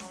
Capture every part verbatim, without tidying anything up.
M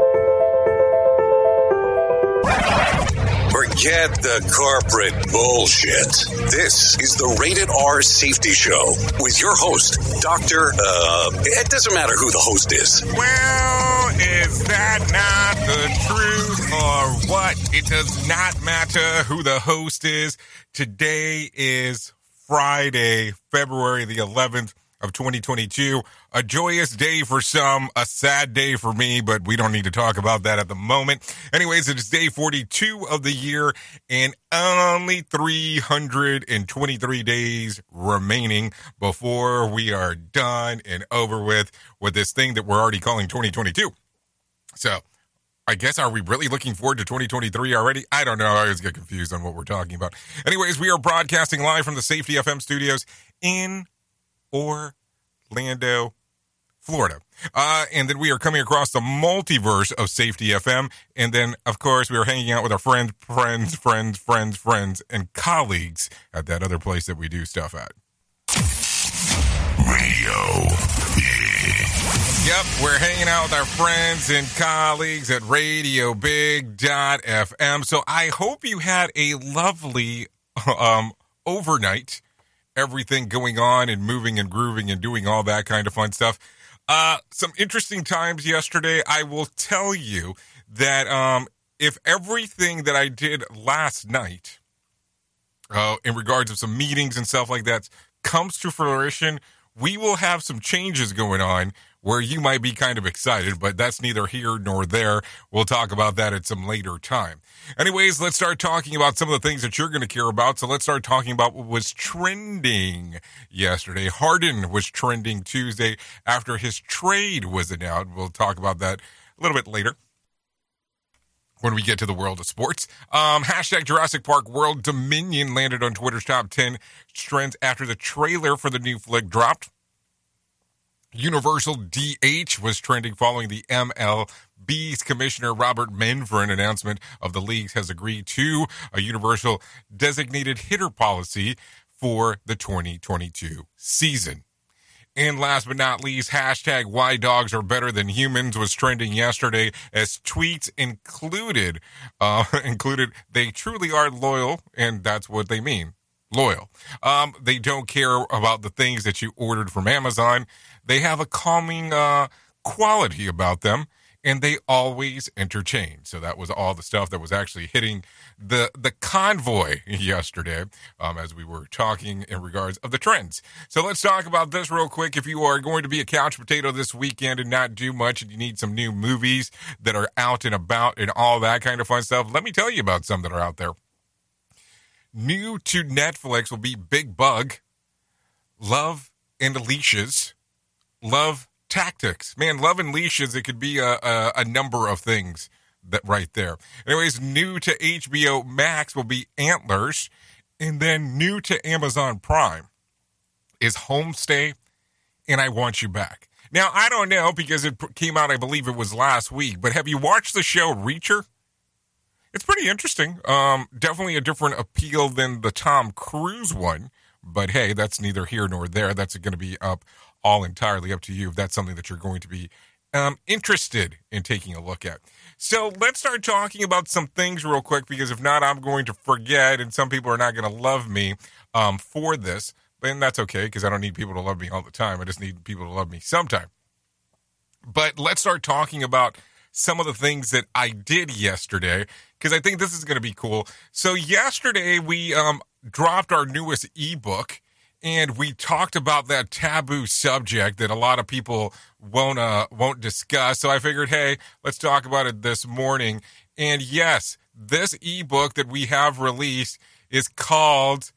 Forget the corporate bullshit. This is the Rated R Safety Show with your host, Doctor Uh, it doesn't matter who the host is. Well, is that not the truth or what? It does not matter who the host is. Today is Friday, February the eleventh of twenty twenty-two. A joyous day for some, a sad day for me, but we don't need to talk about that at the moment. Anyways, it is day forty-two of the year and only three hundred twenty-three days remaining before we are done and over with with this thing that we're already calling twenty twenty-two. So I guess, are we really looking forward to twenty twenty-three already? I don't know. I always get confused on what we're talking about. Anyways, we are broadcasting live from the Safety F M studios in Orlando, Florida. Uh, and then we are coming across the multiverse of Safety F M. And then, of course, we are hanging out with our friends, friends, friends, friends, friends, and colleagues at that other place that we do stuff at. Radio Big. Yep, we're hanging out with our friends and colleagues at radio big dot f m. So I hope you had a lovely um, overnight. Everything going on and moving and grooving and doing all that kind of fun stuff. Uh, some interesting times yesterday. I will tell you that um, if everything that I did last night uh, in regards of some meetings and stuff like that comes to fruition, we will have some changes going on where you might be kind of excited, but that's neither here nor there. We'll talk about that at some later time. Anyways, let's start talking about some of the things that you're going to care about. So let's start talking about what was trending yesterday. Harden was trending Tuesday after his trade was announced. We'll talk about that a little bit later when we get to the world of sports. Um, hashtag Jurassic Park World Dominion landed on Twitter's top ten trends after the trailer for the new flick dropped. Universal D H was trending following the M L B's Commissioner Robert Manfred announcement of the league has agreed to a universal designated hitter policy for the twenty twenty-two season. And last but not least, hashtag why dogs are better than humans was trending yesterday as tweets included, uh, included they truly are loyal, and that's what they mean. Loyal. Um, they don't care about the things that you ordered from Amazon. They have a calming uh, quality about them, and they always entertain. So that was all the stuff that was actually hitting the the convoy yesterday um, as we were talking in regards of the trends. So let's talk about this real quick. If you are going to be a couch potato this weekend and not do much, and you need some new movies that are out and about and all that kind of fun stuff, let me tell you about some that are out there. New to Netflix will be Big Bug, Love and Leashes, Love Tactics. Man, Love and Leashes, it could be a, a, a number of things that right there. Anyways, new to H B O Max will be Antlers. And then new to Amazon Prime is Homestay and I Want You Back. Now, I don't know because it came out, I believe it was last week, but have you watched the show Reacher? It's pretty interesting. Um, definitely a different appeal than the Tom Cruise one. But hey, that's neither here nor there. That's going to be up all entirely up to you if that's something that you're going to be um, interested in taking a look at. So let's start talking about some things real quick, because if not, I'm going to forget, and some people are not going to love me um, for this. And that's okay, because I don't need people to love me all the time. I just need people to love me sometime. But let's start talking about some of the things that I did yesterday, because I think this is going to be cool. So yesterday we um, dropped our newest ebook, and we talked about that taboo subject that a lot of people won't uh, won't discuss. So I figured, hey, let's talk about it this morning. And yes, this ebook that we have released is called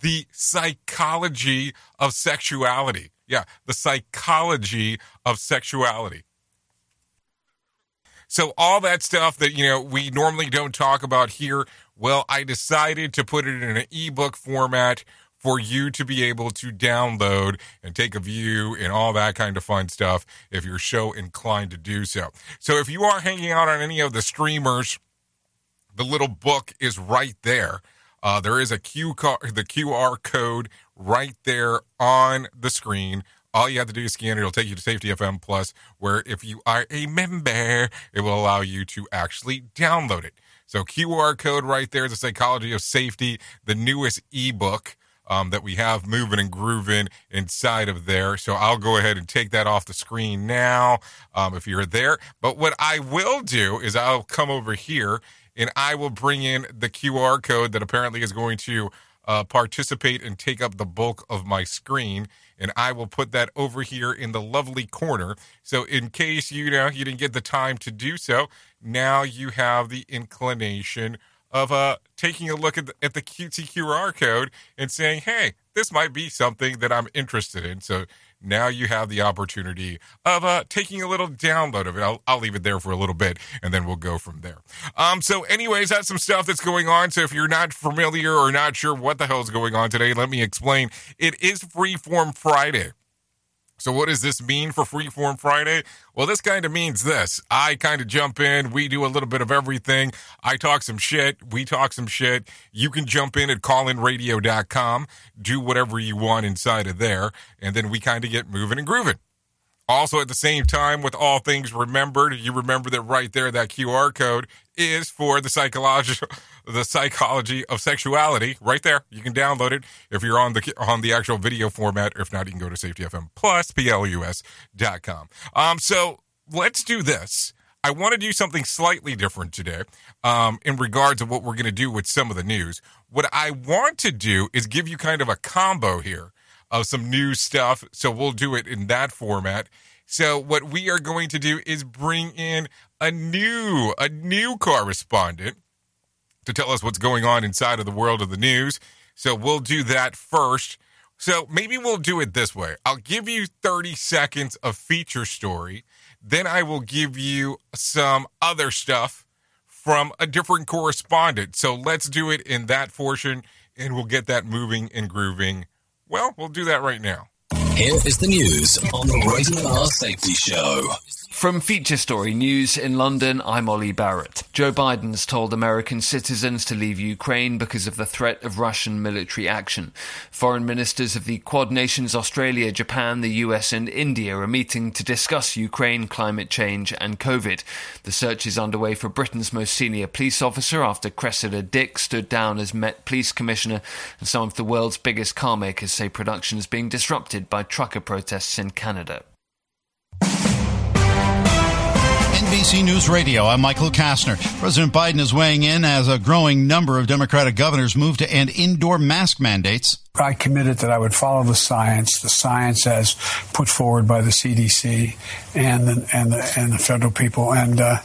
The Psychology of Sexuality. Yeah, The Psychology of Sexuality. So all that stuff that, you know, we normally don't talk about here, well, I decided to put it in an ebook format for you to be able to download and take a view and all that kind of fun stuff if you're so inclined to do so. So if you are hanging out on any of the streamers, the little book is right there. Uh, there is a Q R, the Q R code right there on the screen. All you have to do is scan it. It'll take you to Safety F M Plus, where if you are a member, it will allow you to actually download it. So Q R code right there, The Psychology of Safety, the newest ebook um, that we have moving and grooving inside of there. So I'll go ahead and take that off the screen now um, if you're there. But what I will do is I'll come over here, and I will bring in the Q R code that apparently is going to uh, participate and take up the bulk of my screen. And I will put that over here in the lovely corner. So in case, you know, you didn't get the time to do so, now you have the inclination of uh, taking a look at the, at the cutesy Q R code and saying, hey, this might be something that I'm interested in. So now you have the opportunity of uh, taking a little download of it. I'll, I'll leave it there for a little bit, and then we'll go from there. Um, so anyways, that's some stuff that's going on. So if you're not familiar or not sure what the hell's going on today, let me explain. It is Freeform Friday. So what does this mean for Freeform Friday? Well, this kind of means this. I kind of jump in. We do a little bit of everything. I talk some shit. We talk some shit. You can jump in at call in radio dot com, do whatever you want inside of there, and then we kind of get moving and grooving. Also, at the same time, with all things remembered, you remember that right there, that Q R code is for the psychology, the psychology of sexuality. Right there, you can download it if you're on the on the actual video format. Or if not, you can go to safety f m plus plus dot com. Um, so let's do this. I want to do something slightly different today um, in regards to what we're going to do with some of the news. What I want to do is give you kind of a combo here of some new stuff, so we'll do it in that format. So what we are going to do is bring in a new, a new correspondent to tell us what's going on inside of the world of the news. So we'll do that first. So maybe we'll do it this way. I'll give you thirty seconds of feature story. Then I will give you some other stuff from a different correspondent. So let's do it in that portion, and we'll get that moving and grooving. Well, we'll do that right now. Here is the news on the Radio R Safety Show. From Feature Story News in London, I'm Ollie Barrett. Joe Biden's told American citizens to leave Ukraine because of the threat of Russian military action. Foreign ministers of the Quad nations, Australia, Japan, the U S and India are meeting to discuss Ukraine, climate change and COVID. The search is underway for Britain's most senior police officer after Cressida Dick stood down as Met Police Commissioner, and some of the world's biggest car makers say production is being disrupted by trucker protests in Canada. N B C News Radio, I'm Michael Kastner. President Biden is weighing in as a growing number of Democratic governors move to end indoor mask mandates. I committed that I would follow the science, the science as put forward by the C D C and the, and the, and the federal people. And uh,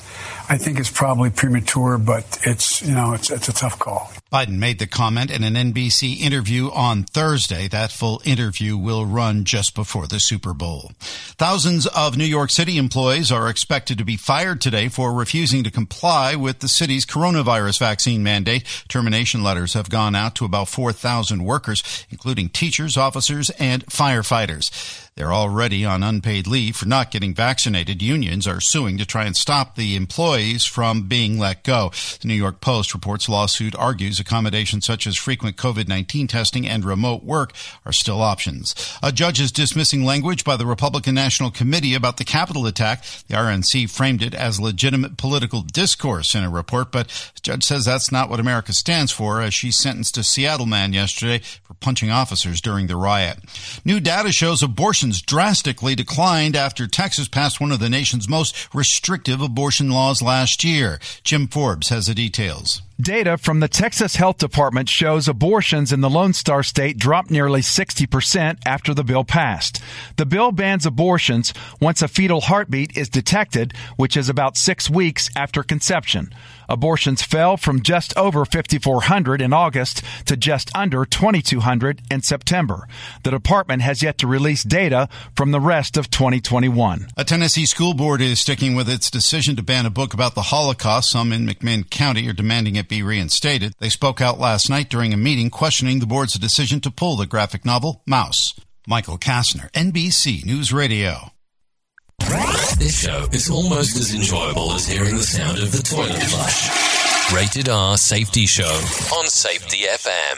I think it's probably premature, but it's, you know, it's, it's a tough call. Biden made the comment in an N B C interview on Thursday. That full interview will run just before the Super Bowl. Thousands of New York City employees are expected to be fired today for refusing to comply with the city's coronavirus vaccine mandate. Termination letters have gone out to about four thousand workers, including teachers, officers, and firefighters. They're already on unpaid leave for not getting vaccinated. Unions are suing to try and stop the employees from being let go. The New York Post reports lawsuit argues accommodations such as frequent COVID nineteen testing and remote work are still options. A judge is dismissing language by the Republican National Committee about the Capitol attack. The R N C framed it as legitimate political discourse in a report, but the judge says that's not what America stands for, as she sentenced a Seattle man yesterday for punching officers during the riot. New data shows abortions drastically declined after Texas passed one of the nation's most restrictive abortion laws last year. Jim Forbes has the details. Data from the Texas Health Department shows abortions in the Lone Star State dropped nearly sixty percent after the bill passed. The bill bans abortions once a fetal heartbeat is detected, which is about six weeks after conception. Abortions fell from just over fifty-four hundred in August to just under twenty-two hundred in September. The department has yet to release data from the rest of twenty twenty-one. A Tennessee school board is sticking with its decision to ban a book about the Holocaust. Some in McMinn County are demanding it be reinstated. They spoke out last night during a meeting questioning the board's decision to pull the graphic novel Mouse. Michael Kastner, N B C News Radio. This show is almost as enjoyable as hearing the sound of the toilet flush. Rated R Safety Show on Safety F M.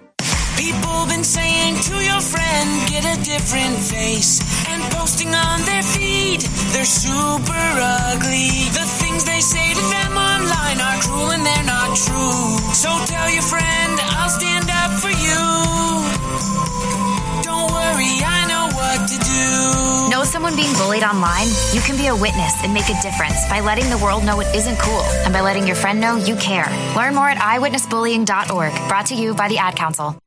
People been saying to your friend, get a different face, and posting on their feed, they're super ugly. The things they say to them online are cruel and they're not true. So tell your friend, I'll stand up for you. Don't worry, I know what to do. Know someone being bullied online? You can be a witness and make a difference by letting the world know it isn't cool, and by letting your friend know you care. Learn more at eye witness bullying dot org. Brought to you by the Ad Council.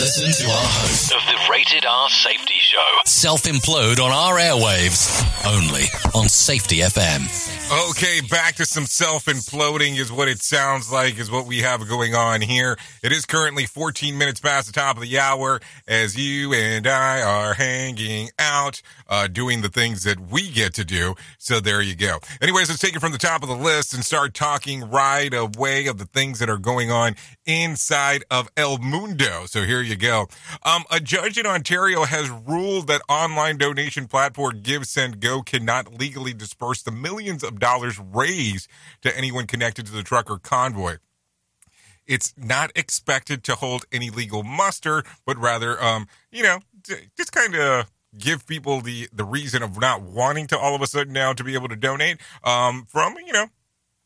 Listen to our host of the Rated R Safety Show self-implode on our airwaves, only on Safety F M. Okay, back to some self-imploding is what it sounds like, is what we have going on here. It is currently fourteen minutes past the top of the hour as you and I are hanging out, uh, doing the things that we get to do. So there you go. Anyways, let's take it from the top of the list and start talking right away of the things that are going on inside of El Mundo. So here you you go. Um, a judge in Ontario has ruled that online donation platform GiveSendGo cannot legally disperse the millions of dollars raised to anyone connected to the trucker convoy. It's not expected to hold any legal muster, but rather, um, you know, just kind of give people the, the reason of not wanting to all of a sudden now to be able to donate um, from, you know,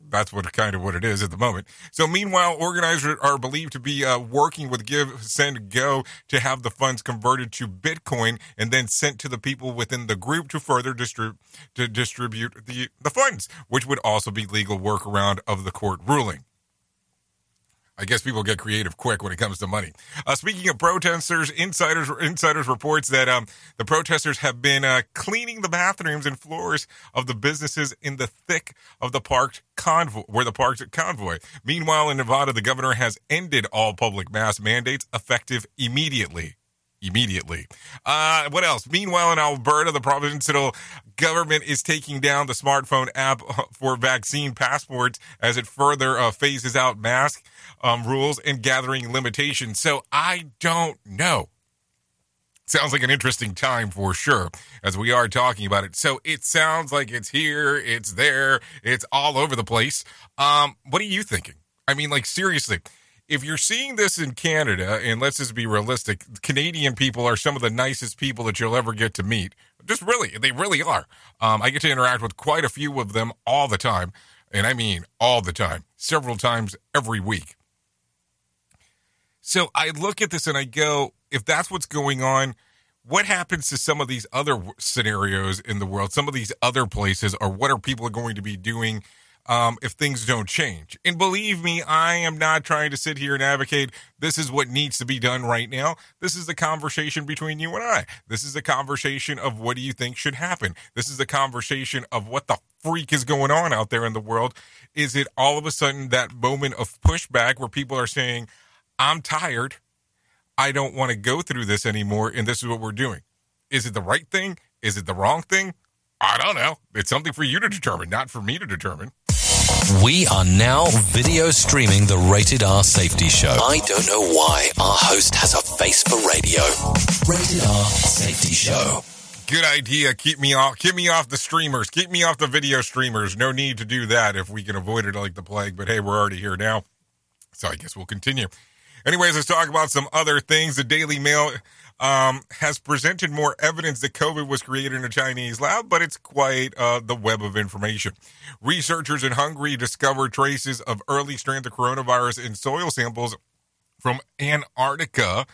that's what kind of what it is at the moment. So meanwhile, organizers are believed to be uh, working with GiveSendGo to have the funds converted to Bitcoin and then sent to the people within the group to further distrib- to distribute the, the funds, which would also be legal workaround of the court ruling. I guess people get creative quick when it comes to money. Uh, speaking of protesters, insiders insiders reports that um, the protesters have been uh, cleaning the bathrooms and floors of the businesses in the thick of the parked convoy, where the parked convoy. Meanwhile, in Nevada, the governor has ended all public mask mandates effective immediately. Immediately. Uh, what else? Meanwhile, in Alberta, the provincial government is taking down the smartphone app for vaccine passports as it further uh, phases out mask um, rules and gathering limitations. So I don't know. Sounds like an interesting time for sure, as we are talking about it. So it sounds like it's here, it's there, it's all over the place. Um, what are you thinking? I mean, like, seriously. If you're seeing this in Canada, and let's just be realistic, Canadian people are some of the nicest people that you'll ever get to meet. Just really, they really are. Um, I get to interact with quite a few of them all the time, and I mean all the time, several times every week. So I look at this and I go, if that's what's going on, what happens to some of these other scenarios in the world, some of these other places, or what are people going to be doing Um, if things don't change? And believe me, I am not trying to sit here and advocate this is what needs to be done right now. This is the conversation between you and I. This is the conversation of what do you think should happen. This is the conversation of what the freak is going on out there in the world. Is it all of a sudden that moment of pushback where people are saying, I'm tired, I don't want to go through this anymore, and this is what we're doing? Is it the right thing? Is it the wrong thing? I don't know. It's something for you to determine, not for me to determine. We are now video streaming the Rated R Safety Show. I don't know why our host has a face for radio. Rated R Safety Show. Good idea. Keep me off. Keep me off the streamers. Keep me off the video streamers. No need to do that if we can avoid it like the plague. But hey, we're already here now, so I guess we'll continue. Anyways, let's talk about some other things. The Daily Mail um, has presented more evidence that COVID was created in a Chinese lab, but it's quite uh, the web of information. Researchers in Hungary discovered traces of early strands of coronavirus in soil samples from Antarctica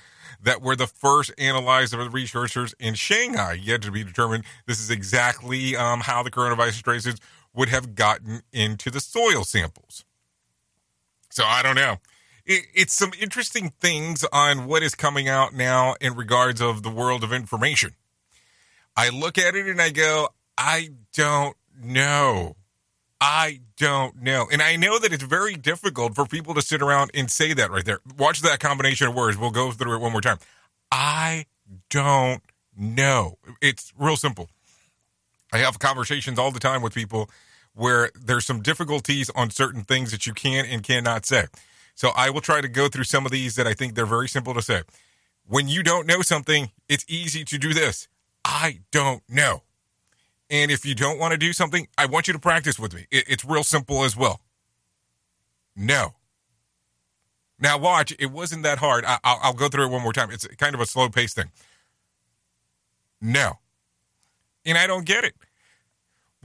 that were the first analyzed by the researchers in Shanghai. Yet to be determined, this is exactly um, how the coronavirus traces would have gotten into the soil samples. So I don't know. It's some interesting things on what is coming out now in regards of the world of information. I look at it and I go, I don't know. I don't know. And I know that it's very difficult for people to sit around and say that right there. Watch that combination of words. We'll go through it one more time. I don't know. It's real simple. I have conversations all the time with people where there's some difficulties on certain things that you can and cannot say. So I will try to go through some of these that I think they're very simple to say. When you don't know something, it's easy to do this. I don't know. And if you don't want to do something, I want you to practice with me. It's real simple as well. No. Now watch, it wasn't that hard. I'll go through it one more time. It's kind of a slow-paced thing. No. And I don't get it.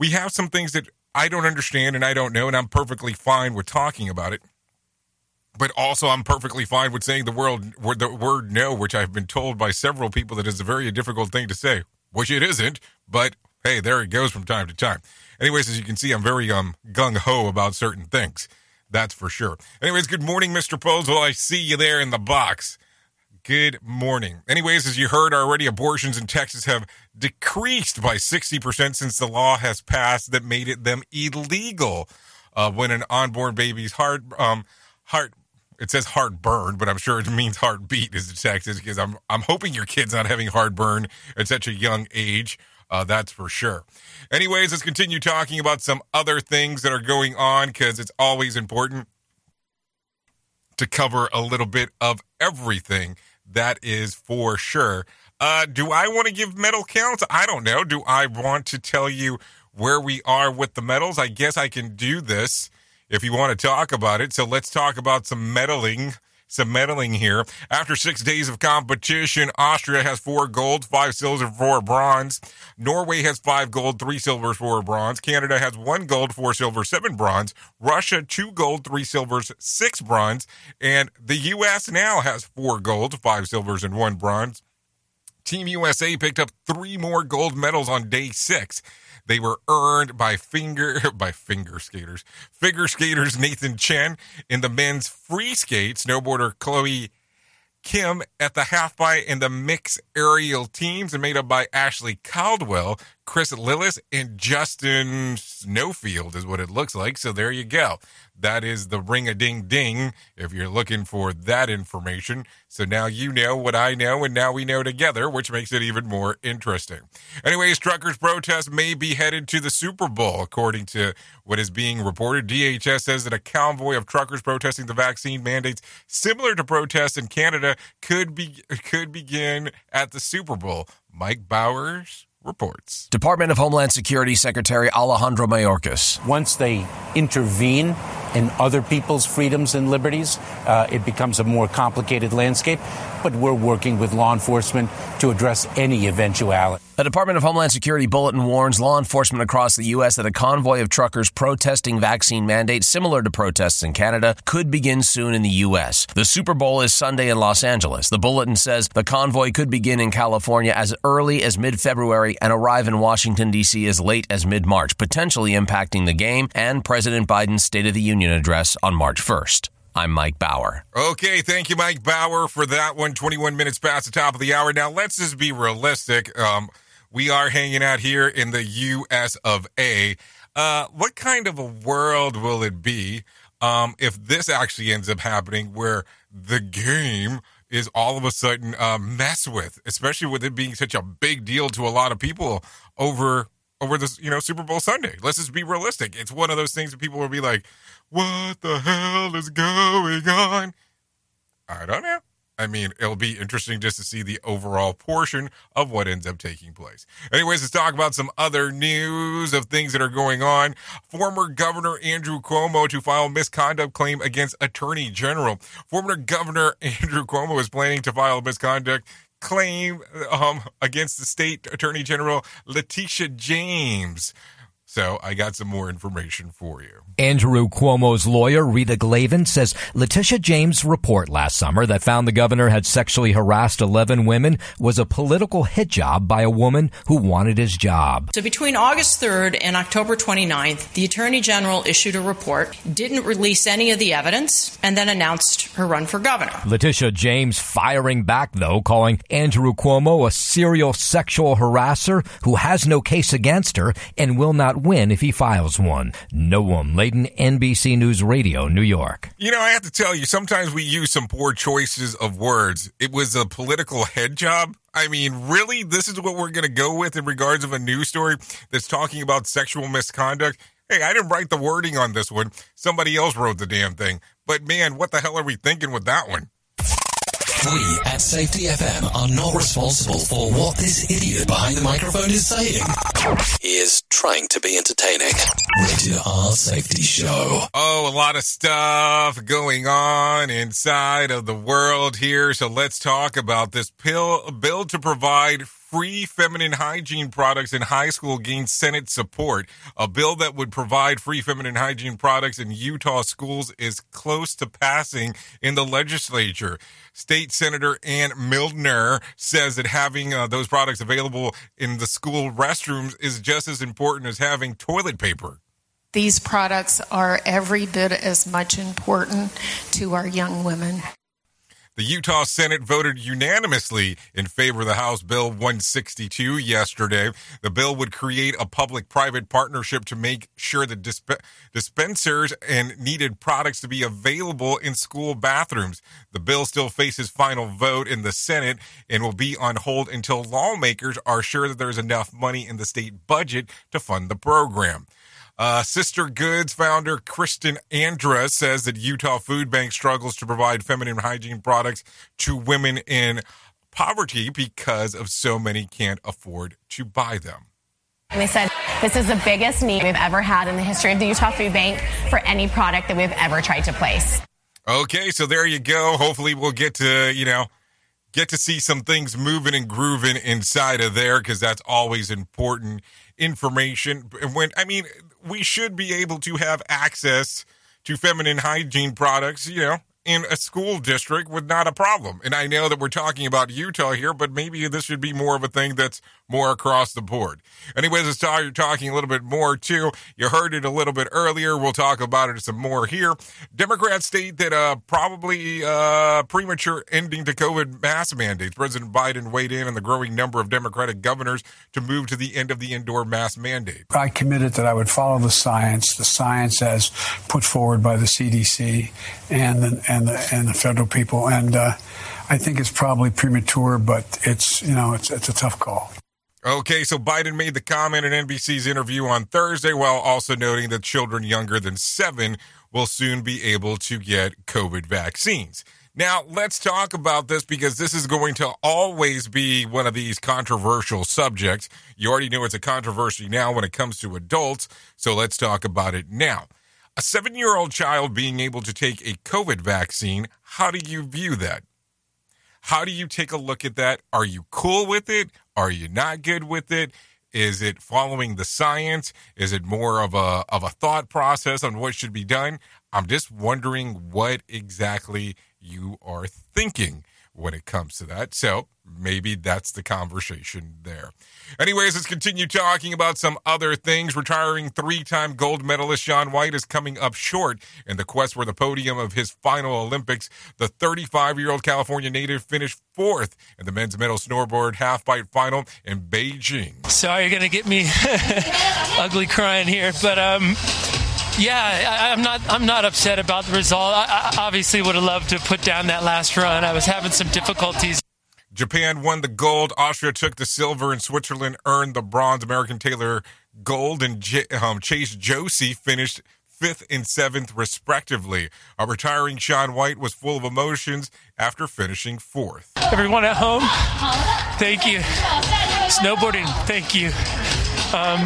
We have some things that I don't understand and I don't know, and I'm perfectly fine with talking about it. But also, I'm perfectly fine with saying the word, the word no, which I've been told by several people that is a very difficult thing to say, which it isn't. But, hey, there it goes from time to time. Anyways, as you can see, I'm very um, gung-ho about certain things. That's for sure. Anyways, good morning, Mister Posel. I see you there in the box. Good morning. Anyways, as you heard already, abortions in Texas have decreased by sixty percent since the law has passed that made it them illegal uh, when an unborn baby's heart um, heart... It says heartburn, but I'm sure it means heartbeat is the Texas, because I'm I'm hoping your kid's not having heartburn at such a young age. Uh, that's for sure. Anyways, let's continue talking about some other things that are going on, because it's always important to cover a little bit of everything. That is for sure. Uh, do I want to give medal counts? I don't know. Do I want to tell you where we are with the medals? I guess I can do this if you want to talk about it. So let's talk about some medaling, some medaling here. After six days of competition, Austria has four golds, five silver, four bronze. Norway has five gold, three silvers, four bronze. Canada has one gold, four silvers, seven bronze. Russia, two gold, three silvers, six bronze. And the U S now has four gold, five silvers, and one bronze. Team U S A picked up three more gold medals on day six. They were earned by finger by finger skaters, figure skaters Nathan Chen in the men's free skate, snowboarder Chloe Kim at the half pipe, and the mixed aerial teams are made up by Ashley Caldwell, Chris Lillis, and Justin Snowfield is what it looks like. So there you go. That is the ring-a-ding-ding if you're looking for that information. So now you know what I know, and now we know together, which makes it even more interesting. Anyways, truckers' protests may be headed to the Super Bowl, according to what is being reported. D H S says that a convoy of truckers protesting the vaccine mandates similar to protests in Canada could be could begin at the Super Bowl. Mike Bowers reports. Department of Homeland Security Secretary Alejandro Mayorkas. Once they intervene in other people's freedoms and liberties, uh, it becomes a more complicated landscape, but we're working with law enforcement to address any eventuality. A Department of Homeland Security bulletin warns law enforcement across the U S that a convoy of truckers protesting vaccine mandates similar to protests in Canada could begin soon in the U S. The Super Bowl is Sunday in Los Angeles. The bulletin says the convoy could begin in California as early as mid-February and arrive in Washington, D C as late as mid-March, potentially impacting the game and President Biden's State of the Union address on March first. I'm Mike Bauer. Okay, thank you, Mike Bauer, for that one. twenty-one minutes past the top of the hour. Now, let's just be realistic. Um, we are hanging out here in the U S of A. Uh, what kind of a world will it be um, if this actually ends up happening where the game is all of a sudden uh, messed with, especially with it being such a big deal to a lot of people over over this, you know, Super Bowl Sunday. Let's just be realistic. It's one of those things that people will be like, what the hell is going on? I don't know. I mean, it'll be interesting just to see the overall portion of what ends up taking place. Anyways, let's talk about some other news of things that are going on. Former Governor Andrew Cuomo to file misconduct claim against Attorney General. Former Governor Andrew Cuomo is planning to file a misconduct claim um, against the state attorney general, Letitia James. So I got some more information for you. Andrew Cuomo's lawyer, Rita Glavin, says Letitia James' report last summer that found the governor had sexually harassed eleven women was a political hit job by a woman who wanted his job. So between August third and October twenty-ninth, the attorney general issued a report, didn't release any of the evidence, and then announced her run for governor. Letitia James firing back, though, calling Andrew Cuomo a serial sexual harasser who has no case against her and will not win if he files one. Noam Layden, N B C News Radio, New York. You know, I have to tell you, sometimes we use some poor choices of words. It was a political head job. I mean, really? This is what we're going to go with in regards of a news story that's talking about sexual misconduct? Hey, I didn't write the wording on this one. Somebody else wrote the damn thing. But man, what the hell are we thinking with that one? We at Safety F M are not responsible for what this idiot behind the microphone is saying. He is trying to be entertaining. Radio R Safety Show. Oh, a lot of stuff going on inside of the world here. So let's talk about this pill bill to provide free feminine hygiene products in high school gained Senate support. A bill that would provide free feminine hygiene products in Utah schools is close to passing in the legislature. State Senator Ann Mildner says that having uh, those products available in the school restrooms is just as important as having toilet paper. These products are every bit as much important to our young women. The Utah Senate voted unanimously in favor of the House Bill one sixty-two yesterday. The bill would create a public-private partnership to make sure that disp- dispensers and needed products to be available in school bathrooms. The bill still faces final vote in the Senate and will be on hold until lawmakers are sure that there's enough money in the state budget to fund the program. Uh, Sister Goods founder Kristen Andra says that Utah Food Bank struggles to provide feminine hygiene products to women in poverty because of so many can't afford to buy them. And they said, this is the biggest need we've ever had in the history of the Utah Food Bank for any product that we've ever tried to place. Okay, so there you go. Hopefully we'll get to, you know, get to see some things moving and grooving inside of there because that's always important information. When I mean, we should be able to have access to feminine hygiene products, you know, in a school district with not a problem. And I know that we're talking about Utah here, but maybe this should be more of a thing that's more across the board. Anyways, it's how you're talking a little bit more, too. You heard it a little bit earlier. We'll talk about it some more here. Democrats state that uh, probably uh, premature ending to COVID mask mandates. President Biden weighed in on the growing number of Democratic governors to move to the end of the indoor mask mandate. I committed that I would follow the science, the science as put forward by the C D C and the, and the, and the federal people. And uh, I think it's probably premature, but it's, you know, it's, it's a tough call. Okay, so Biden made the comment in N B C's interview on Thursday, while also noting that children younger than seven will soon be able to get COVID vaccines. Now, let's talk about this because this is going to always be one of these controversial subjects. You already know it's a controversy now when it comes to adults, so let's talk about it now. A seven-year-old child being able to take a COVID vaccine, how do you view that? How do you take a look at that? Are you cool with it? Are you not good with it? Is it following the science? Is it more of a of a thought process on what should be done? I'm just wondering what exactly you are thinking when it comes to that. So maybe that's the conversation there. Anyways, let's continue talking about some other things. Retiring three-time gold medalist Shaun White is coming up short in the quest for the podium of his final Olympics. The thirty-five-year-old California native finished fourth in the men's medal snowboard half-pipe final in Beijing. Sorry, you're going to get me ugly crying here, but... um. Yeah, I, I'm not I'm not upset about the result. I, I obviously would have loved to put down that last run. I was having some difficulties. Japan won the gold. Austria took the silver, and Switzerland earned the bronze. American Taylor gold, and J- um, Chase Josie finished fifth and seventh, respectively. Our retiring Shaun White was full of emotions after finishing fourth. Everyone at home, thank you. Snowboarding, thank you. Um,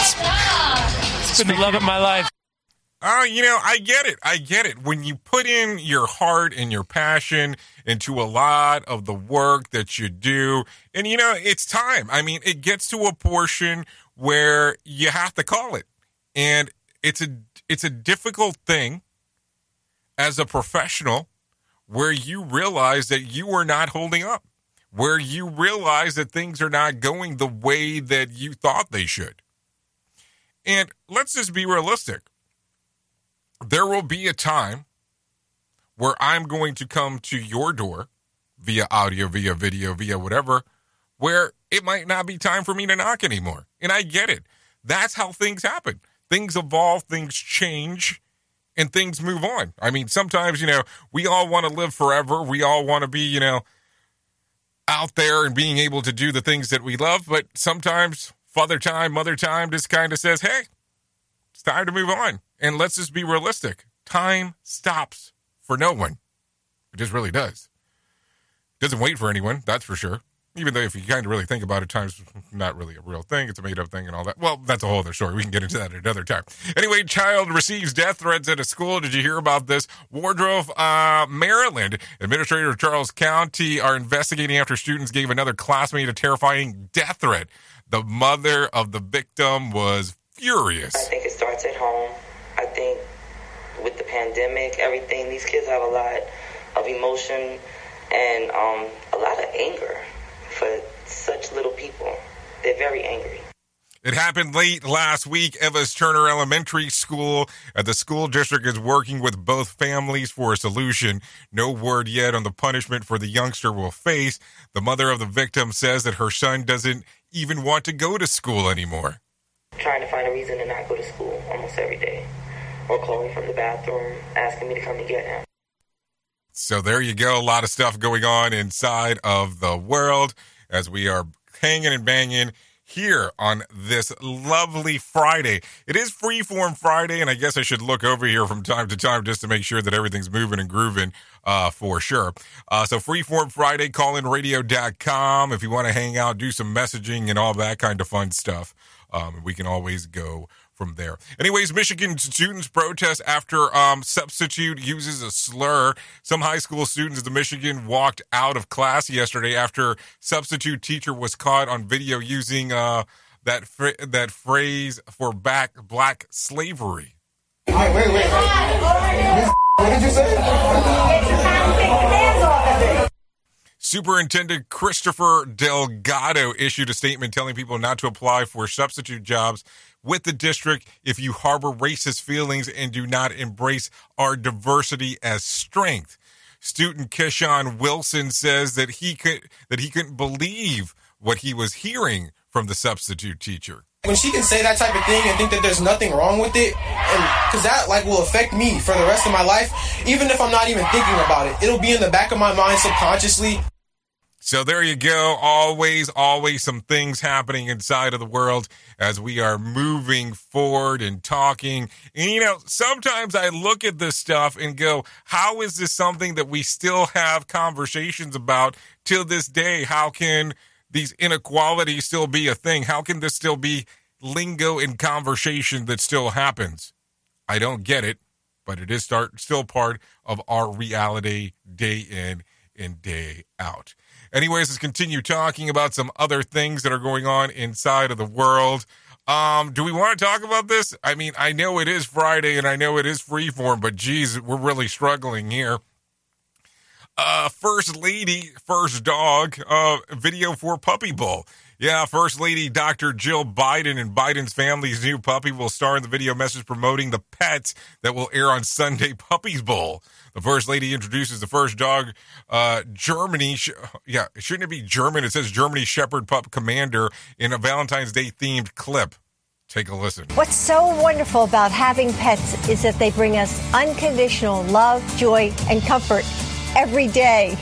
it's, it's been the love of my life. Oh, you know, I get it. I get it. When you put in your heart and your passion into a lot of the work that you do, and, you know, it's time. I mean, it gets to a portion where you have to call it. And it's a, it's a difficult thing as a professional where you realize that you are not holding up, where you realize that things are not going the way that you thought they should. And let's just be realistic. There will be a time where I'm going to come to your door via audio, via video, via whatever, where it might not be time for me to knock anymore. And I get it. That's how things happen. Things evolve, things change, and things move on. I mean, sometimes, you know, we all want to live forever. We all want to be, you know, out there and being able to do the things that we love. But sometimes Father Time, Mother Time just kind of says, hey, it's time to move on. And let's just be realistic. Time stops for no one. It just really does. It doesn't wait for anyone, that's for sure. Even though if you kind of really think about it, time's not really a real thing. It's a made-up thing and all that. Well, that's a whole other story. We can get into that at another time. Anyway, child receives death threats at a school. Did you hear about this? Wardrobe, uh, Maryland. Administrator of Charles County are investigating after students gave another classmate a terrifying death threat. The mother of the victim was furious. I think it starts at home. I think with the pandemic, everything, these kids have a lot of emotion and um, a lot of anger for such little people. They're very angry. It happened late last week. Eva's Turner Elementary School. Uh, the school district is working with both families for a solution. No word yet on the punishment for the youngster will face. The mother of the victim says that her son doesn't even want to go to school anymore. Trying to find a reason to not go to school almost every day. Or calling from the bathroom, asking me to come and get him. So there you go. A lot of stuff going on inside of the world as we are hanging and banging here on this lovely Friday. It is Freeform Friday, and I guess I should look over here from time to time just to make sure that everything's moving and grooving uh, for sure. Uh, so Freeform Friday, call in radio dot com if you want to hang out, do some messaging and all that kind of fun stuff. Um, we can always go from there. Anyways, Michigan students protest after um, substitute uses a slur. Some high school students at the Michigan walked out of class yesterday after substitute teacher was caught on video using uh, that fr- that phrase for back black slavery. Wait, wait, wait. What did you say? Superintendent Christopher Delgado issued a statement telling people not to apply for substitute jobs with the district if you harbor racist feelings and do not embrace our diversity as strength. Student Keshawn Wilson says that he could that he couldn't believe what he was hearing from the substitute teacher. When she can say that type of thing and think that there's nothing wrong with it, and because that like will affect me for the rest of my life, even if I'm not even thinking about it, it'll be in the back of my mind subconsciously. So there you go. Always, always some things happening inside of the world as we are moving forward and talking. And, you know, sometimes I look at this stuff and go, how is this something that we still have conversations about till this day? How can these inequalities still be a thing? How can this still be lingo and conversation that still happens? I don't get it, but it is start, still part of our reality day in and day out. Anyways, let's continue talking about some other things that are going on inside of the world. Um, do we want to talk about this? I mean, I know it is Friday and I know it is Freeform, but geez, we're really struggling here. Uh, First Lady, First Dog, uh, video for Puppy Bowl. Yeah, First Lady Doctor Jill Biden and Biden's family's new puppy will star in the video message promoting the pets that will air on Sunday Puppy Bowl. The First Lady introduces the first dog, uh, Germany. Sh- yeah, shouldn't it be German? It says Germany Shepherd Pup Commander in a Valentine's Day themed clip. Take a listen. What's so wonderful about having pets is that they bring us unconditional love, joy, and comfort every day.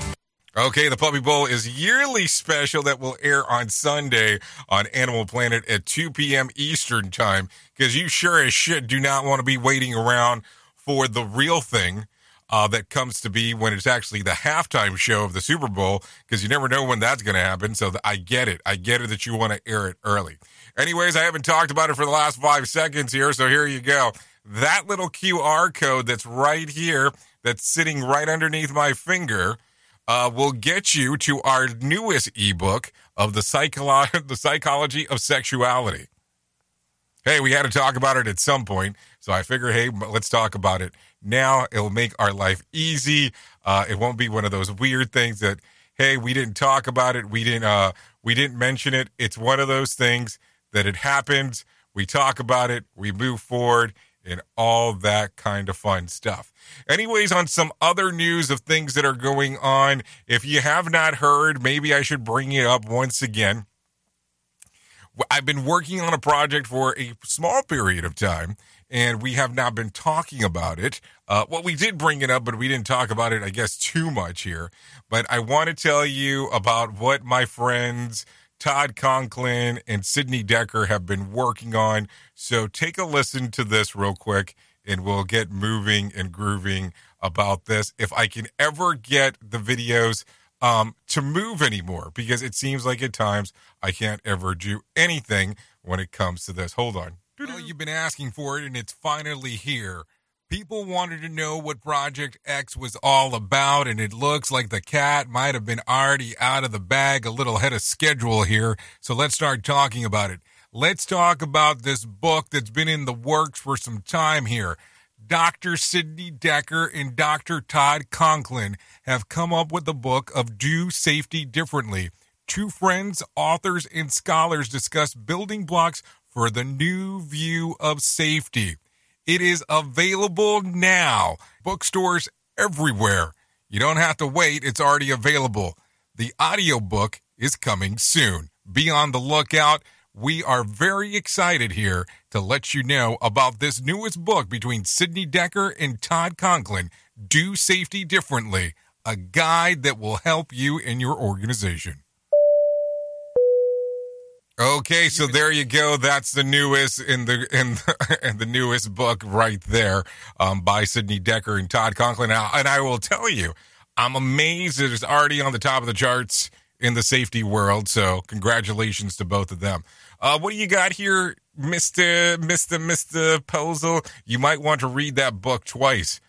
Okay, the Puppy Bowl is yearly special that will air on Sunday on Animal Planet at two p.m. Eastern time, because you sure as shit do not want to be waiting around for the real thing uh, that comes to be when it's actually the halftime show of the Super Bowl, because you never know when that's going to happen. So th- I get it. I get it that you want to air it early. Anyways, I haven't talked about it for the last five seconds here, so here you go. That little Q R code that's right here, that's sitting right underneath my finger, uh, will get you to our newest ebook of the, psycholo- the Psychology of Sexuality. Hey, we had to talk about it at some point, so I figure, hey, let's talk about it now. It'll make our life easy. Uh, it won't be one of those weird things that, hey, we didn't talk about it, we didn't, uh, we didn't mention it. It's one of those things that it happens. We talk about it. We move forward. And all that kind of fun stuff. Anyways, on some other news of things that are going on, if you have not heard, maybe I should bring it up once again. I've been working on a project for a small period of time, and we have not been talking about it. Uh, well, we did bring it up, but we didn't talk about it, I guess, too much here. But I want to tell you about what my friends Todd Conklin and Sydney Decker have been working on. So take a listen to this real quick and we'll get moving and grooving about this. If I can ever get the videos um, to move anymore, because it seems like at times I can't ever do anything when it comes to this. Hold on. Well, you've been asking for it and it's finally here. People wanted to know what Project X was all about, and it looks like the cat might have been already out of the bag a little ahead of schedule here, so let's start talking about it. Let's talk about this book that's been in the works for some time here. Doctor Sydney Decker and Doctor Todd Conklin have come up with a book of Do Safety Differently. Two friends, authors, and scholars discuss building blocks for the new view of safety. It is available now. Bookstores everywhere. You don't have to wait. It's already available. The audiobook is coming soon. Be on the lookout. We are very excited here to let you know about this newest book between Sydney Decker and Todd Conklin, Do Safety Differently, a guide that will help you in your organization. Okay, so there you go. That's the newest in the in the, in the newest book right there um, by Sydney Decker and Todd Conklin. And I, and I will tell you, I'm amazed that it's already on the top of the charts in the safety world. So congratulations to both of them. Uh, what do you got here, Mister Mister Mister Pozel? You might want to read that book twice.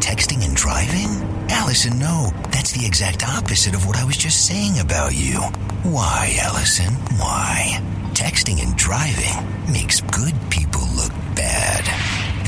texting and driving? Allison, no. That's the exact opposite of what I was just saying about you. Why, Allison? Why? Texting and driving makes good people look bad.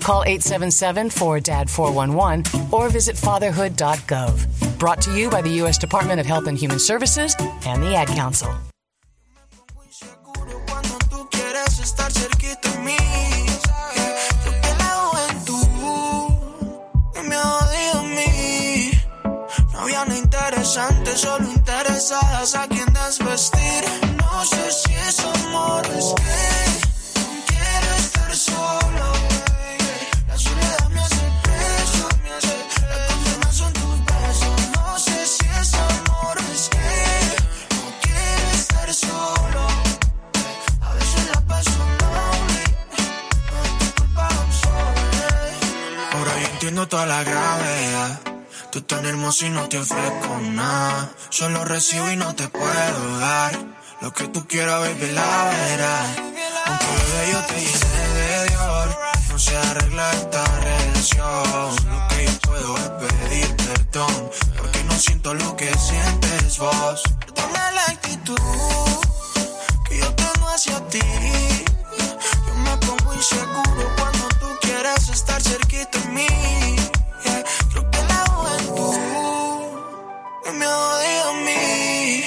Call eight seven seven, four D A D, four one one or visit fatherhood dot gov. Brought to you by the U S Department of Health and Human Services and the Ad Council. Toda la gravedad, tú tan hermoso y no te ofrezco nada. Solo recibo y no te puedo dar lo que tú quieras, baby, la verás. Aunque bebé yo te llené de Dior, no se arregla esta relación. Lo que yo puedo es pedir perdón, porque no siento lo que sientes vos. Perdona la actitud que yo tengo hacia ti. Yo me pongo inseguro cuando tú quieres estar cerquita de mí. Me odio a mí.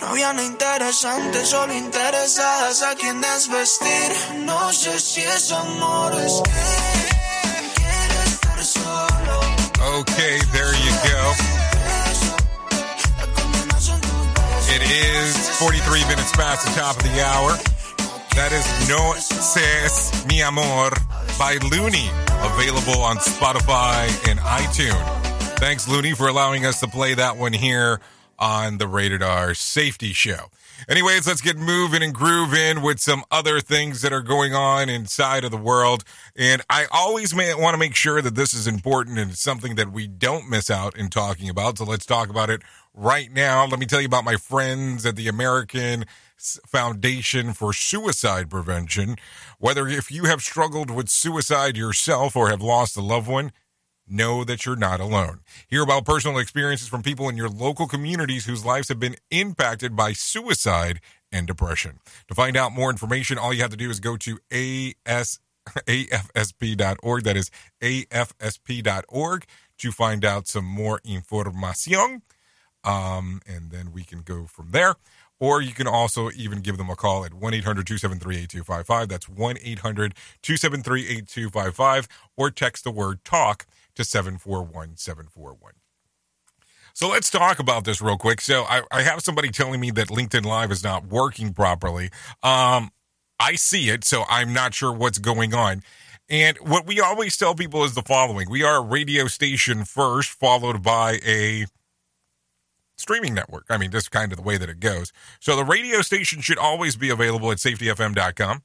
No había nada interesante, solo interesadas a quien desvestir. No sé si es amor, es que quiero estar solo. Okay, there you go. It is forty-three minutes past the top of the hour. That is No Seas Mi Amor by Looney, available on Spotify and iTunes. Thanks, Looney, for allowing us to play that one here on the Rated R Safety Show. Anyways, let's get moving and grooving with some other things that are going on inside of the world. And I always want to make sure that this is important and it's something that we don't miss out in talking about. So let's talk about it right now. Let me tell you about my friends at the American Foundation for Suicide Prevention. Whether if you have struggled with suicide yourself or have lost a loved one, know that you're not alone. Hear about personal experiences from people in your local communities whose lives have been impacted by suicide and depression. To find out more information, all you have to do is go to A S, A F S P dot org. That is A F S P dot org to find out some more information. Um, and then we can go from there. Or you can also even give them a call at one eight hundred, two seven three, eight two five five. That's one eight hundred, two seven three, eight two five five. Or text the word TALK to seven four one seven four one. So let's talk about this real quick. So I, I have somebody telling me that LinkedIn Live is not working properly. Um, I see it, so I'm not sure what's going on. And what we always tell people is the following. We are a radio station first, followed by a streaming network. I mean, that's kind of the way that it goes. So the radio station should always be available at safety f m dot com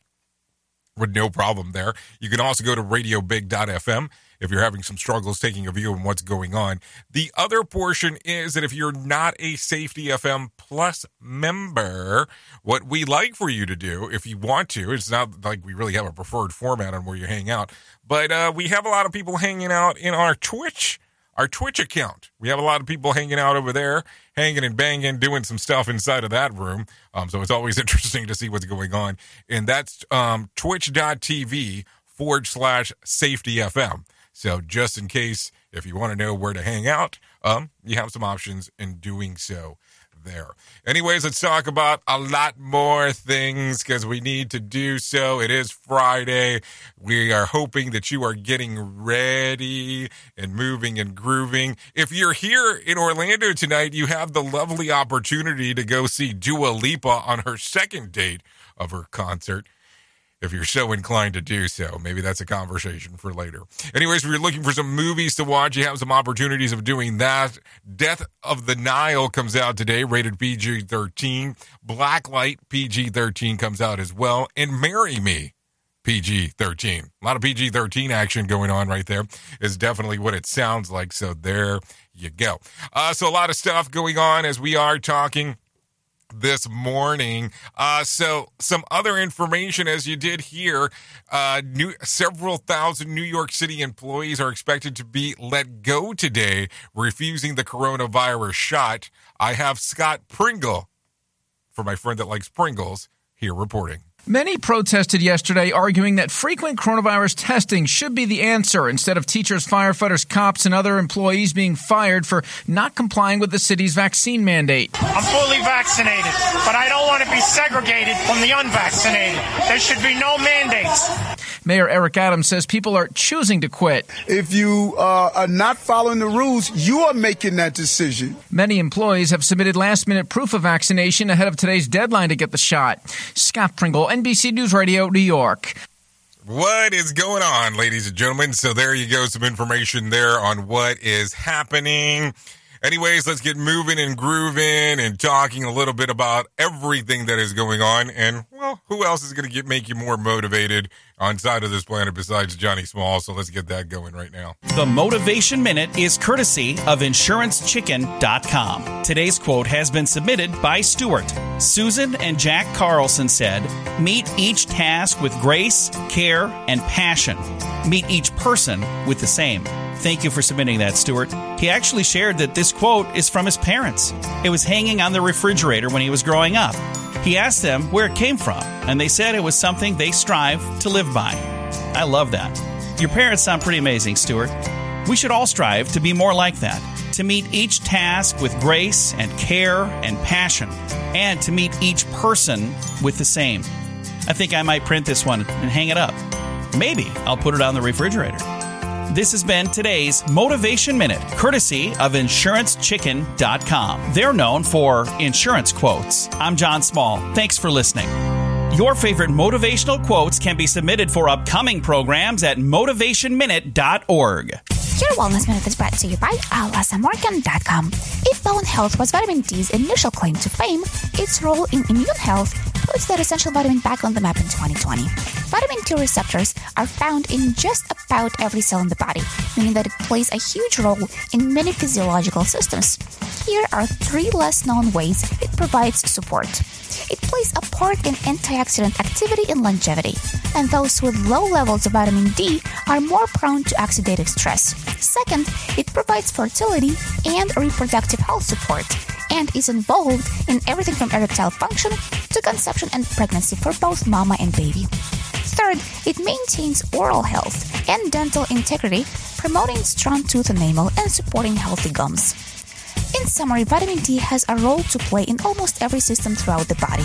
with no problem there. You can also go to radio big dot f m if you're having some struggles taking a view on what's going on. The other portion is that if you're not a Safety F M Plus member, what we like for you to do, if you want to, it's not like we really have a preferred format on where you hang out, but uh, we have a lot of people hanging out in our Twitch, our Twitch account. We have a lot of people hanging out over there, hanging and banging, doing some stuff inside of that room. Um, so it's always interesting to see what's going on. And that's um, twitch.tv forward slash Safety F M. So just in case, if you want to know where to hang out, um, you have some options in doing so there. Anyways, let's talk about a lot more things because we need to do so. It is Friday. We are hoping that you are getting ready and moving and grooving. If you're here in Orlando tonight, you have the lovely opportunity to go see Dua Lipa on her second date of her concert. If you're so inclined to do so, maybe that's a conversation for later. Anyways, if you're looking for some movies to watch, you have some opportunities of doing that. Death of the Nile comes out today, rated P G thirteen. Blacklight P G thirteen comes out as well. And Marry Me P G thirteen. A lot of P G thirteen action going on right there is definitely what it sounds like. So there you go. Uh, so a lot of stuff going on as we are talking this morning. Uh, so some other information as you did here, uh, new, several thousand New York City employees are expected to be let go today, refusing the coronavirus shot. I have Scott Pringle, for my friend that likes Pringles, here reporting. Many protested yesterday, arguing that frequent coronavirus testing should be the answer instead of teachers, firefighters, cops, and other employees being fired for not complying with the city's vaccine mandate. I'm fully vaccinated, but I don't want to be segregated from the unvaccinated. There should be no mandates. Mayor Eric Adams says people are choosing to quit. If you uh, are not following the rules, you are making that decision. Many employees have submitted last-minute proof of vaccination ahead of today's deadline to get the shot. Scott Pringle, N B C News Radio, New York. What is going on, ladies and gentlemen? So there you go, some information there on what is happening. Anyways, let's get moving and grooving and talking a little bit about everything that is going on. And, well, who else is going to get make you more motivated on side of this planet besides Johnny Smalls? So let's get that going right now. The Motivation Minute is courtesy of insurance chicken dot com. Today's quote has been submitted by Stuart. Susan and Jack Carlson said, "Meet each task with grace, care, and passion. Meet each person with the same." Thank you for submitting that, Stuart. He actually shared that this quote is from his parents. It was hanging on the refrigerator when he was growing up. He asked them where it came from, and they said it was something they strive to live by. I love that. Your parents sound pretty amazing, Stuart. We should all strive to be more like that, to meet each task with grace and care and passion, and to meet each person with the same. I think I might print this one and hang it up. Maybe I'll put it on the refrigerator. This has been today's Motivation Minute, courtesy of insurance chicken dot com. They're known for insurance quotes. I'm John Small. Thanks for listening. Your favorite motivational quotes can be submitted for upcoming programs at motivation minute dot org. Your Wellness Minute is brought to you by alassamorgan dot com. If bone health was vitamin D's initial claim to fame, its role in immune health puts that essential vitamin back on the map in twenty twenty. Vitamin D receptors are found in just about every cell in the body, meaning that it plays a huge role in many physiological systems. Here are three less known ways it provides support. It plays a part in antioxidant activity and longevity, and those with low levels of vitamin D are more prone to oxidative stress. Second, it provides fertility and reproductive health support, and is involved in everything from erectile function to conception and pregnancy for both mama and baby. Third, it maintains oral health and dental integrity, promoting strong tooth enamel and supporting healthy gums. In summary, vitamin D has a role to play in almost every system throughout the body,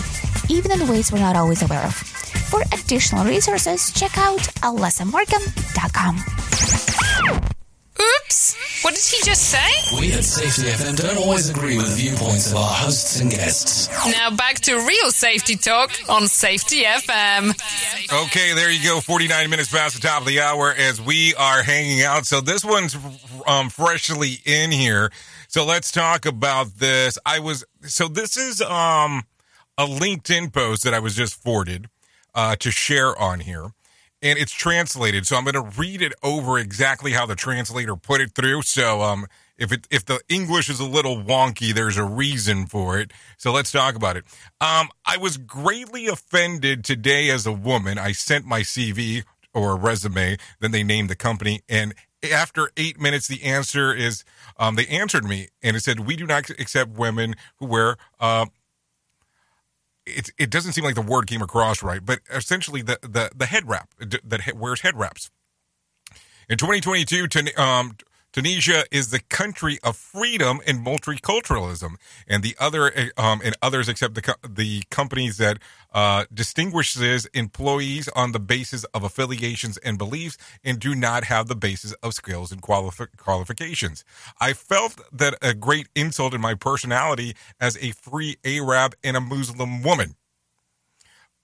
even in ways we're not always aware of. For additional resources, check out alessa morgan dot com. Oops! What did he just say? We at Safety F M don't always agree with the viewpoints of our hosts and guests. Now back to real safety talk on Safety F M. Okay, there you go. forty-nine minutes past the top of the hour as we are hanging out. So this one's um, freshly in here. So let's talk about this. I was so this is um, a LinkedIn post that I was just forwarded uh, to share on here. And it's translated, so I'm going to read it over exactly how the translator put it through. So um, if it, if the English is a little wonky, there's a reason for it. So let's talk about it. Um, I was greatly offended today as a woman. I sent my C V or resume, then they named the company. And after eight minutes, the answer is, um, they answered me. And it said, we do not accept women who wear... Uh, It it doesn't seem like the word came across right, but essentially the, the, the head wrap that wears head wraps. In twenty twenty-two, Tun- um, Tunisia is the country of freedom and multiculturalism, and the other um, and others accept the co- the companies that uh, distinguishes employees on the basis of affiliations and beliefs, and do not have the basis of skills and quali- qualifications. I felt that a great insult in my personality as a free Arab and a Muslim woman.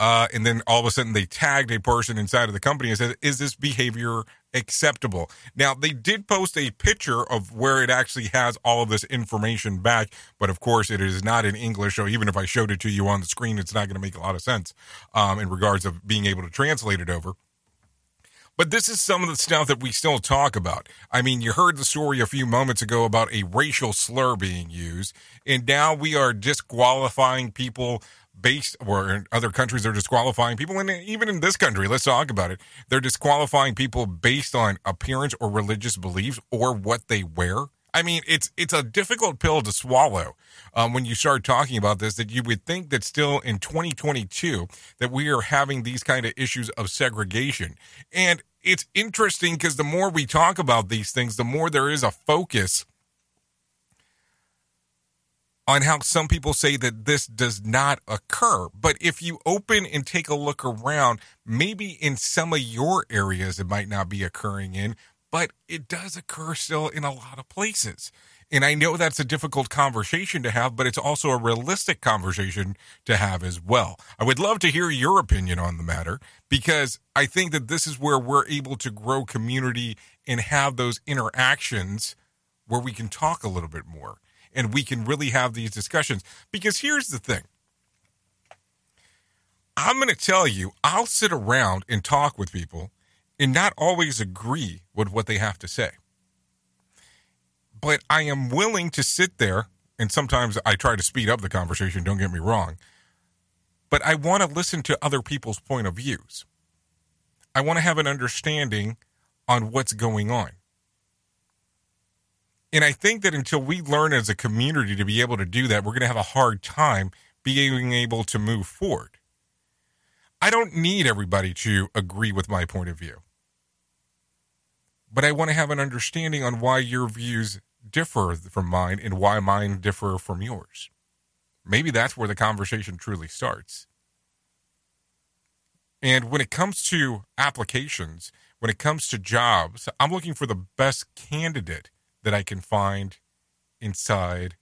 Uh, and then all of a sudden they tagged a person inside of the company and said, is this behavior acceptable? Now, they did post a picture of where it actually has all of this information back, but of course it is not in English, so even if I showed it to you on the screen, it's not going to make a lot of sense um, in regards of being able to translate it over. But this is some of the stuff that we still talk about. I mean, you heard the story a few moments ago about a racial slur being used, and now we are disqualifying people based, or in other countries they're disqualifying people, and even in this country, let's talk about it, they're disqualifying people based on appearance or religious beliefs or what they wear. I mean, it's it's a difficult pill to swallow um, when you start talking about this, that you would think that still in twenty twenty-two that we are having these kind of issues of segregation. And it's interesting because the more we talk about these things, the more there is a focus on how some people say that this does not occur. But if you open and take a look around, maybe in some of your areas it might not be occurring in, but it does occur still in a lot of places. And I know that's a difficult conversation to have, but it's also a realistic conversation to have as well. I would love to hear your opinion on the matter, because I think that this is where we're able to grow community and have those interactions where we can talk a little bit more. And we can really have these discussions. Because here's the thing. I'm going to tell you, I'll sit around and talk with people and not always agree with what they have to say. But I am willing to sit there, and sometimes I try to speed up the conversation, don't get me wrong. But I want to listen to other people's point of views. I want to have an understanding on what's going on. And I think that until we learn as a community to be able to do that, we're going to have a hard time being able to move forward. I don't need everybody to agree with my point of view. But I want to have an understanding on why your views differ from mine and why mine differ from yours. Maybe that's where the conversation truly starts. And when it comes to applications, when it comes to jobs, I'm looking for the best candidate that I can find inside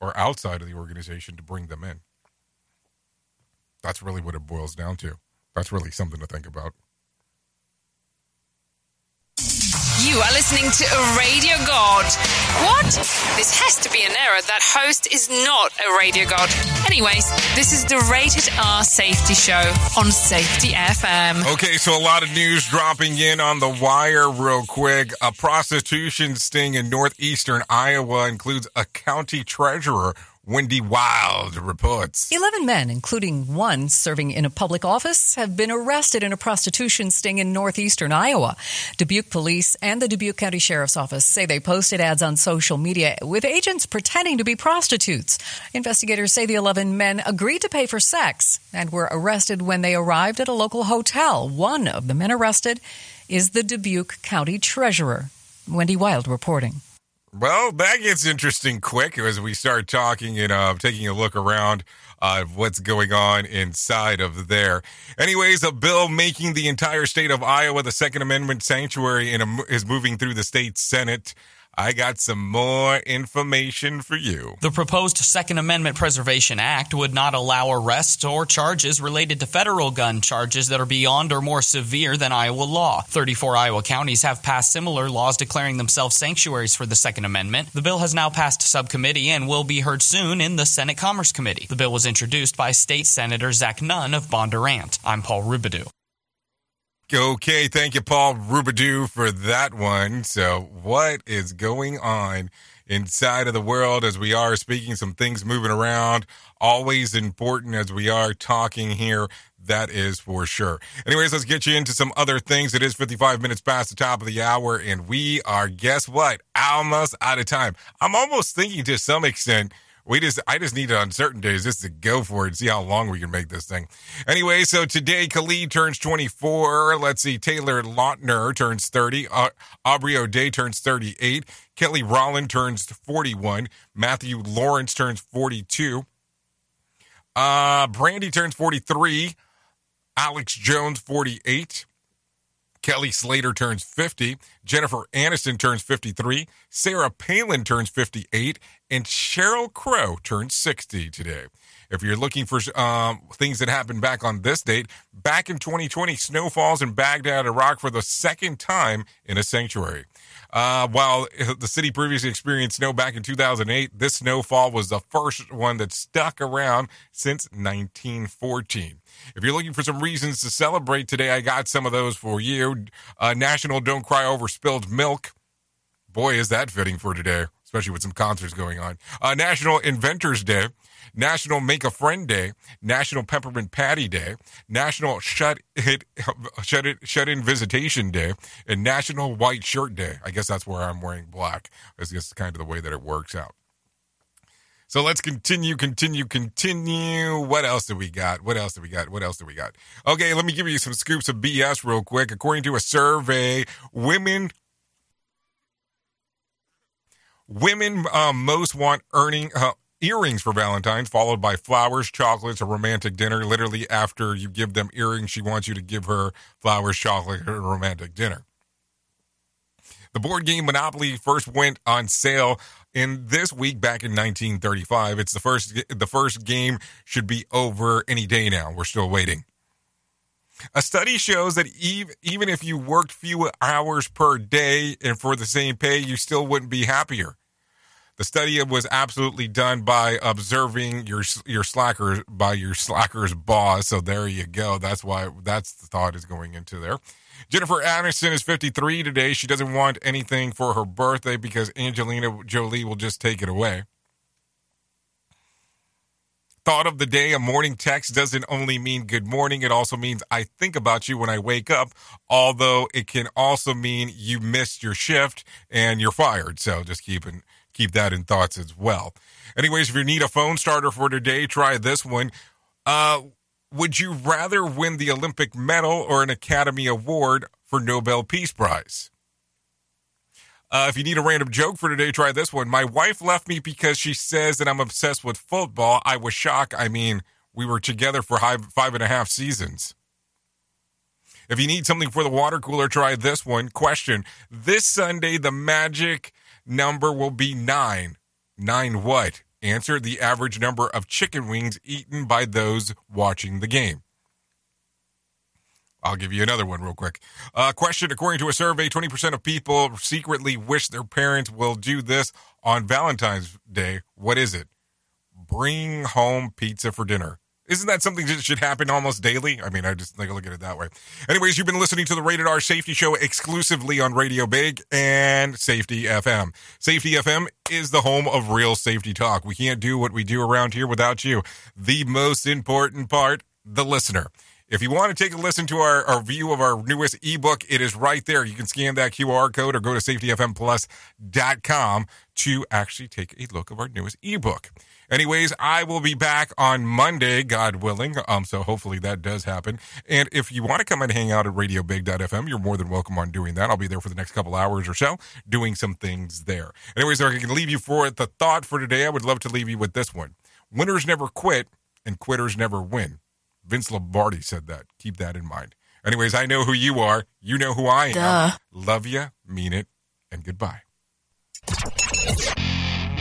or outside of the organization to bring them in. That's really what it boils down to. That's really something to think about. You are listening to a radio god. What? This has to be an error. That host is not a radio god. Anyways, this is the Rated R Safety Show on Safety F M. Okay, so a lot of news dropping in on the wire real quick. A prostitution sting in northeastern Iowa includes a county treasurer. Wendy Wilde reports. eleven men, including one serving in a public office, have been arrested in a prostitution sting in northeastern Iowa. Dubuque police and the Dubuque County Sheriff's Office say they posted ads on social media with agents pretending to be prostitutes. Investigators say the eleven men agreed to pay for sex and were arrested when they arrived at a local hotel. One of the men arrested is the Dubuque County Treasurer. Wendy Wilde reporting. Well, that gets interesting quick as we start talking and uh, taking a look around uh, what's going on inside of there. Anyways, a bill making the entire state of Iowa the Second Amendment sanctuary in a, is moving through the state Senate. I got some more information for you. The proposed Second Amendment Preservation Act would not allow arrests or charges related to federal gun charges that are beyond or more severe than Iowa law. thirty-four Iowa counties have passed similar laws declaring themselves sanctuaries for the Second Amendment. The bill has now passed subcommittee and will be heard soon in the Senate Commerce Committee. The bill was introduced by State Senator Zach Nunn of Bondurant. I'm Paul Rubidoux. Okay, thank you, Paul Rubidoux, for that one. So what is going on inside of the world as we are speaking? Some things moving around, always important as we are talking here. That is for sure. Anyways, let's get you into some other things. It is fifty-five minutes past the top of the hour, and we are, guess what, almost out of time. I'm almost thinking to some extent, We just, I just need on certain days just to go for it and see how long we can make this thing. Anyway, so today Khalid turns twenty-four. Let's see, Taylor Lautner turns thirty. Uh, Aubrey O'Day turns thirty-eight. Kelly Rowland turns forty-one. Matthew Lawrence turns forty-two. Uh, Brandy turns forty-three. Alex Jones, forty-eight. Kelly Slater turns fifty. Jennifer Aniston turns fifty-three. Sarah Palin turns fifty-eight. And Sheryl Crow turns sixty today. If you're looking for um, things that happened back on this date, back in twenty twenty, snow falls in Baghdad, Iraq for the second time in a sanctuary. Uh, while the city previously experienced snow back in two thousand eight, this snowfall was the first one that stuck around since nineteen fourteen. If you're looking for some reasons to celebrate today, I got some of those for you. Uh, National Don't Cry Over Spilled Milk. Boy, is that fitting for today, especially with some concerts going on. Uh, National Inventors Day. National Make a Friend Day, National Peppermint Patty Day, National Shut It Shut It Shut In Visitation Day, and National White Shirt Day. I guess that's where I'm wearing black. That's just kind of the way that it works out. So let's continue, continue, continue. What else do we got? What else do we got? What else do we got? Okay, let me give you some scoops of B S real quick. According to a survey, women. Women uh, most want earning. Uh, Earrings for Valentine's, followed by flowers, chocolates, a romantic dinner. Literally, after you give them earrings, she wants you to give her flowers, chocolate, or a romantic dinner. The board game Monopoly first went on sale in this week back in nineteen thirty-five. It's the first, the first game should be over any day now. We're still waiting. A study shows that even if you worked fewer hours per day and for the same pay, you still wouldn't be happier. The study was absolutely done by observing your your slackers by your slacker's boss. So there you go. That's why that's the thought is going into there. Jennifer Aniston is fifty-three today. She doesn't want anything for her birthday because Angelina Jolie will just take it away. Thought of the day, a morning text doesn't only mean good morning. It also means I think about you when I wake up, although it can also mean you missed your shift and you're fired. So just keep it. Keep that in thoughts as well. Anyways, if you need a phone starter for today, try this one. Uh, would you rather win the Olympic medal or an Academy Award for Nobel Peace Prize? Uh, if you need a random joke for today, try this one. My wife left me because she says that I'm obsessed with football. I was shocked. I mean, we were together for five and a half seasons. If you need something for the water cooler, try this one. Question. This Sunday, the Magic number will be nine. Nine what? Answer, the average number of chicken wings eaten by those watching the game. I'll give you another one real quick. Uh, question, according to a survey, twenty percent of people secretly wish their parents will do this on Valentine's Day. What is it? Bring home pizza for dinner. Isn't that something that should happen almost daily? I mean, I just think I look at it that way. Anyways, you've been listening to the Rated R Safety Show exclusively on Radio Big and Safety F M. Safety F M is the home of real safety talk. We can't do what we do around here without you. The most important part, the listener. If you want to take a listen to our, our view of our newest ebook, it is right there. You can scan that Q R code or go to safety f m plus dot com to actually take a look of our newest ebook. Anyways, I will be back on Monday, God willing. Um, so hopefully that does happen. And if you want to come and hang out at radio big dot f m, you're more than welcome on doing that. I'll be there for the next couple hours or so doing some things there. Anyways, if I can leave you for the thought for today, I would love to leave you with this one. Winners never quit and quitters never win. Vince Lombardi said that. Keep that in mind. Anyways, I know who you are. You know who I am. Duh. Love you, mean it, and goodbye.